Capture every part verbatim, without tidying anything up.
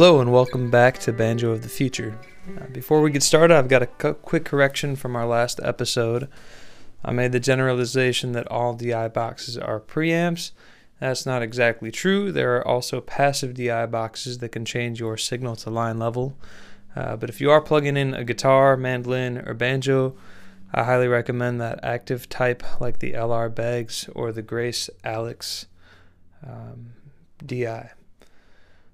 Hello and welcome back to Banjo of the Future. Uh, before we get started, I've got a co quick correction from our last episode. I made the generalization that all D I boxes are preamps. That's not exactly true. There are also passive D I boxes that can change your signal to line level. Uh, but if you are plugging in a guitar, mandolin, or banjo, I highly recommend that active type like the L R Bags or the Grace Alex um, D I.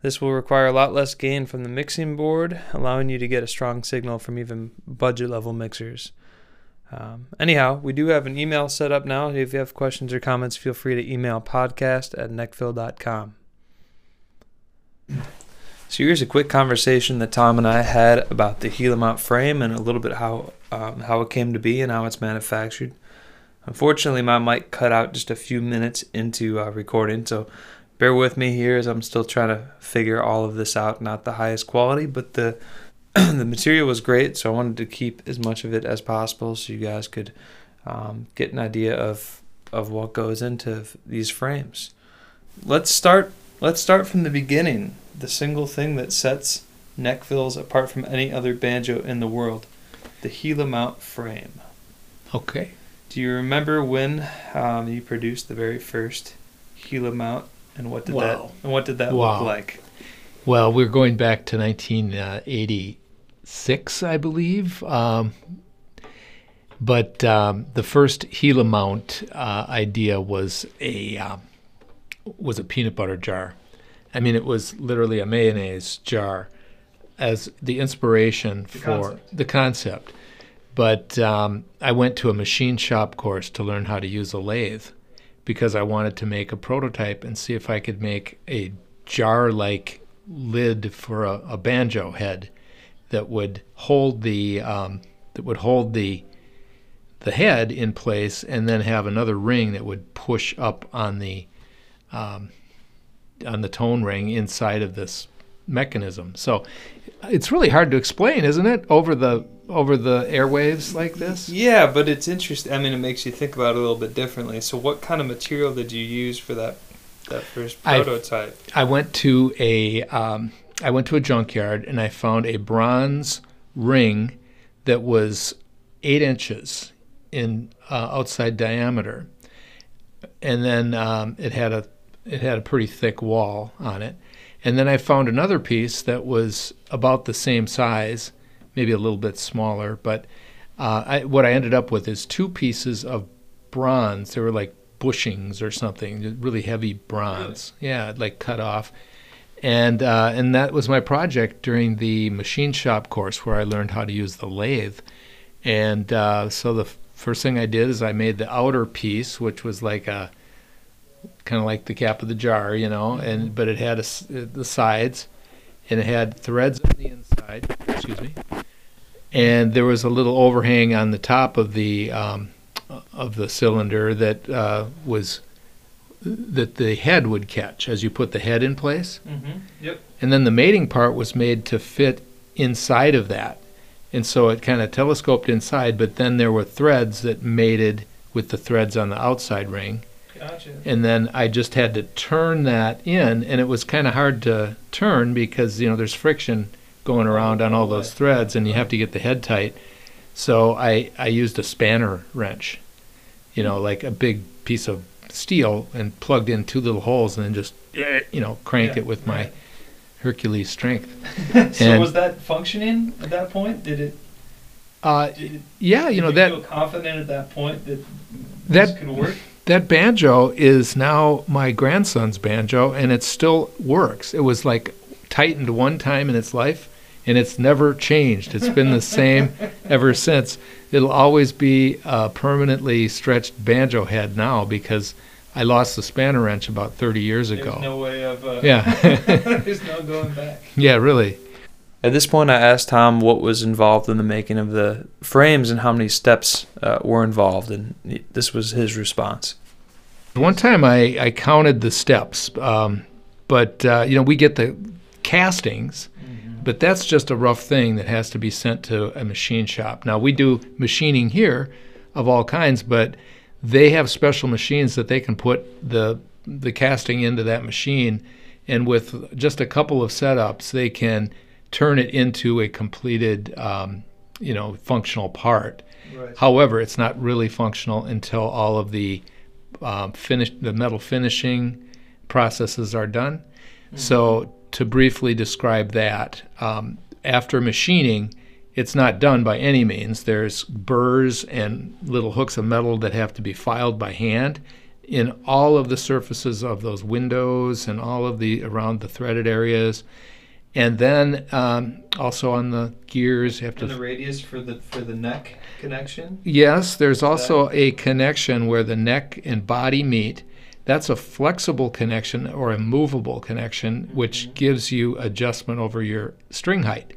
This will require a lot less gain from the mixing board, allowing you to get a strong signal from even budget level mixers. Um, anyhow, we do have an email set up now. If you have questions or comments, feel free to email podcast at nechville dot com. So here's a quick conversation that Tom and I had about the Helimount frame and a little bit how um, how it came to be and how it's manufactured. Unfortunately, my mic cut out just a few minutes into uh, recording, so bear with me here as I'm still trying to figure all of this out. Not the highest quality, but the, the material was great, so I wanted to keep as much of it as possible so you guys could um, get an idea of, of what goes into these frames. Let's start, let's start from the beginning, the single thing that sets Nechville's apart from any other banjo in the world, the Gila Mount frame. Okay. Do you remember when um, you produced the very first Gila Mount? And what did wow. that and what did that wow. look like? Well, we're going back to nineteen eighty-six, I believe. Um, but um, the first Gila Mount uh, idea was a um, was a peanut butter jar. I mean, it was literally a mayonnaise jar as the inspiration the for concept. the concept. But um, I went to a machine shop course to learn how to use a lathe, because I wanted to make a prototype and see if I could make a jar-like lid for a, a banjo head that would hold the um, that would hold the the head in place, and then have another ring that would push up on the um, on the tone ring inside of this mechanism. So it's really hard to explain, isn't it, over the over the airwaves like this? Yeah, but it's interesting. I mean, it makes you think about it a little bit differently. So what kind of material did you use for that that first prototype? I, I went to a um, I went to a junkyard and I found a bronze ring that was eight inches in uh, outside diameter, and then um, it had a it had a pretty thick wall on it. And then I found another piece that was about the same size, maybe a little bit smaller, but uh, I, what I ended up with is two pieces of bronze. They were like bushings or something, really heavy bronze. Really? Yeah, like cut off. And, uh, and that was my project during the machine shop course where I learned how to use the lathe. And uh, so the first thing I did is I made the outer piece, which was like a kind of like the cap of the jar, you know, and but it had a, the sides, and it had threads on the inside, excuse me, and there was a little overhang on the top of the um, of the cylinder that uh, was that the head would catch as you put the head in place. Mm-hmm. Yep. And then the mating part was made to fit inside of that, and so it kind of telescoped inside, but then there were threads that mated with the threads on the outside ring. Gotcha. And then I just had to turn that in, and it was kind of hard to turn because, you know, there's friction going around on all those threads, and you have to get the head tight. So I, I used a spanner wrench, you know, like a big piece of steel, and plugged in two little holes and then just, you know, crank yeah, it with my right. Hercules strength. So and was that functioning at that point? Did it? Uh, did it yeah, did you know, you that... feel confident at that point that this that, could work? That banjo is now my grandson's banjo, and it still works. It was like tightened one time in its life, and it's never changed. It's been the same ever since. It'll always be a permanently stretched banjo head now, because I lost the spanner wrench about thirty years ago. There's no way of... Uh, yeah. There's no going back. Yeah, really. At this point, I asked Tom what was involved in the making of the frames and how many steps uh, were involved, and this was his response. One time I, I counted the steps, um, but, uh, you know, we get the castings, mm-hmm. but that's just a rough thing that has to be sent to a machine shop. Now, we do machining here of all kinds, but they have special machines that they can put the, the casting into that machine, And with just a couple of setups, they can turn it into a completed, um, you know, functional part. Right. However, it's not really functional until all of the um, finish, the metal finishing processes are done. Mm-hmm. So to briefly describe that, um, after machining, it's not done by any means. There's burrs and little hooks of metal that have to be filed by hand in all of the surfaces of those windows and all of the around the threaded areas, and then um, also on the gears. You have to and the radius for the for the neck connection. Yes, there's also that? a connection where the neck and body meet. That's a flexible connection or a movable connection, mm-hmm. which gives you adjustment over your string height.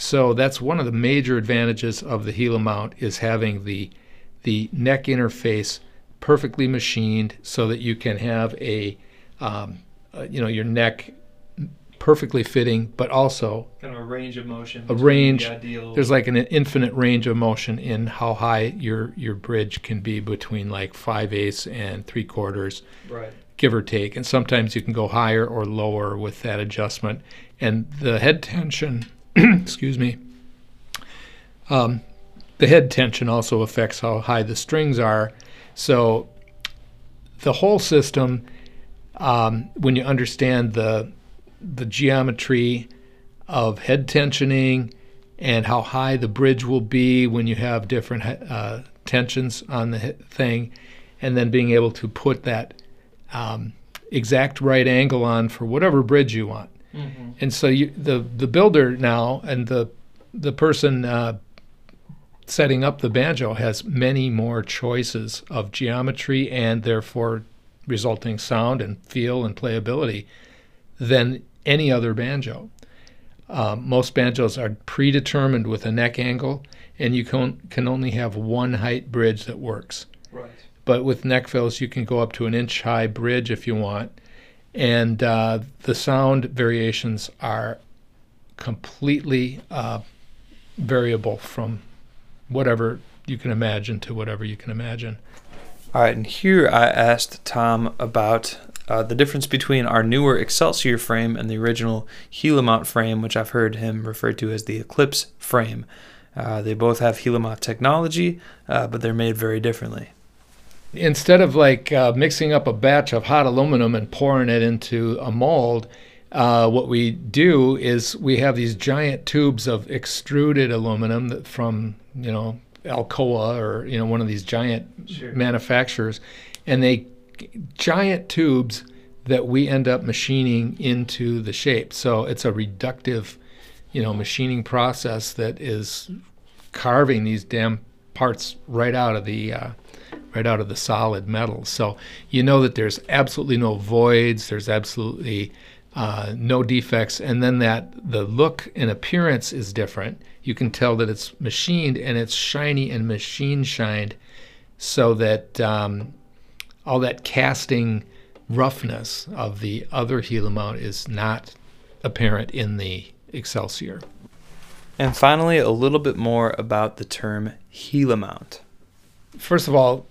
So that's one of the major advantages of the Gila Mount, is having the the neck interface perfectly machined so that you can have a um, uh, you know, your neck perfectly fitting, but also kind of a range of motion. A range. The ideal. There's like an infinite range of motion in how high your your bridge can be, between like five eighths and three quarters, right? Give or take. And sometimes you can go higher or lower with that adjustment. And the head tension. Excuse me. Um, the head tension also affects how high the strings are. So the whole system, um, when you understand the the geometry of head tensioning and how high the bridge will be when you have different uh, tensions on the thing, and then being able to put that um, exact right angle on for whatever bridge you want. Mm-hmm. And so you, the the builder now and the the person uh, setting up the banjo has many more choices of geometry and therefore resulting sound and feel and playability than any other banjo. Um, most banjos are predetermined with a neck angle, and you can can only have one height bridge that works. Right. But with Nechvilles, you can go up to an inch high bridge if you want. And uh, the sound variations are completely uh, variable from whatever you can imagine to whatever you can imagine. All right, and here I asked Tom about uh, the difference between our newer Excelsior frame and the original Gila Mount frame, which I've heard him refer to as the Eclipse frame. Uh, they both have Gila Mount technology, uh, but they're made very differently. Instead of like uh, mixing up a batch of hot aluminum and pouring it into a mold, uh, what we do is we have these giant tubes of extruded aluminum that from, you know, Alcoa or, you know, one of these giant sure. manufacturers, and they giant tubes that we end up machining into the shape. So it's a reductive, you know, machining process that is carving these damn parts right out of the uh, right out of the solid metal. So you know that there's absolutely no voids, there's absolutely uh, no defects, and then that the look and appearance is different. You can tell that it's machined, and it's shiny and machine shined, so that um, all that casting roughness of the other Gila Mount is not apparent in the Excelsior. And finally, a little bit more about the term Gila Mount. First of all,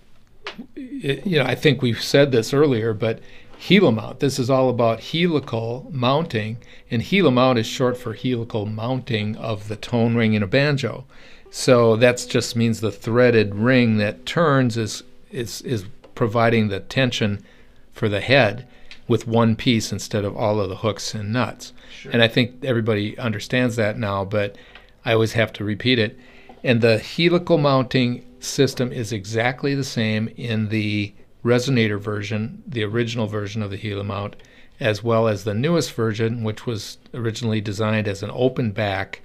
it, you know, I think we've said this earlier, but Gila Mount, this is all about helical mounting, and Gila Mount is short for helical mounting of the tone ring in a banjo. So that just means the threaded ring that turns is, is, is providing the tension for the head with one piece instead of all of the hooks and nuts. Sure. And I think everybody understands that now, but I always have to repeat it. And the helical mounting system is exactly the same in the resonator version, the original version of the Gila Mount, as well as the newest version, which was originally designed as an open back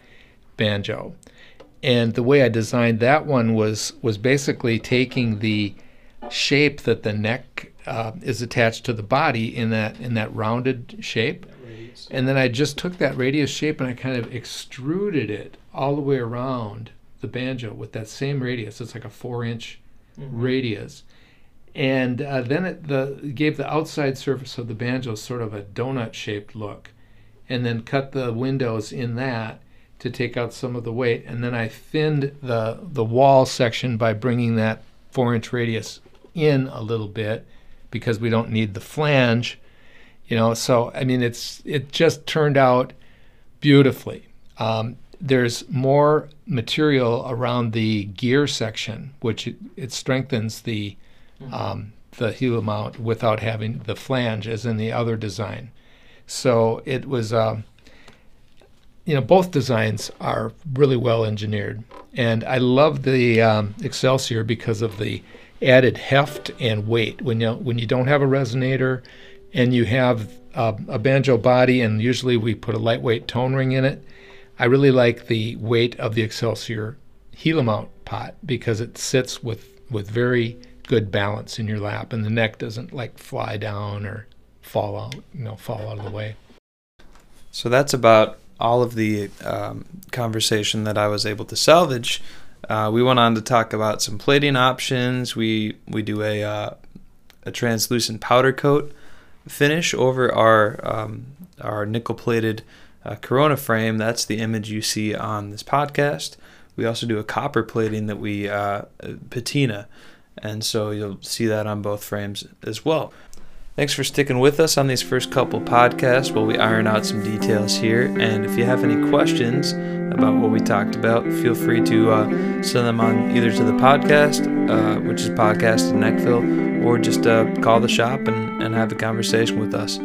banjo. And the way I designed that one was was basically taking the shape that the neck uh, is attached to the body in that in that rounded shape, and then I just took that radius shape and I kind of extruded it all the way around the banjo with that same radius. It's like a four-inch mm-hmm. radius, and uh, then it the it gave the outside surface of the banjo sort of a donut-shaped look, and then cut the windows in that to take out some of the weight. And then I thinned the the wall section by bringing that four-inch radius in a little bit, because we don't need the flange, You know, so, I mean, it's it just turned out beautifully. Um, there's more material around the gear section, which it, it strengthens the um, the Gila Mount without having the flange as in the other design. So it was, um, you know, both designs are really well engineered. And I love the um, Excelsior because of the added heft and weight. When you, when you don't have a resonator, and you have a, a banjo body, and usually we put a lightweight tone ring in it. I really like the weight of the Excelsior Gila Mount pot because it sits with, with very good balance in your lap, and the neck doesn't like fly down or fall out, you know, fall out of the way. So that's about all of the um, conversation that I was able to salvage. Uh, we went on to talk about some plating options. We, we do a, uh, a translucent powder coat finish over our um, our nickel-plated uh, Corona frame. That's the image you see on this podcast. We also do a copper plating that we uh, patina, and so you'll see that on both frames as well. Thanks for sticking with us on these first couple podcasts while we iron out some details here. And if you have any questions about what we talked about, feel free to uh, send them on either to the podcast, uh, which is podcast at Nechville, or just uh, call the shop and, and have a conversation with us.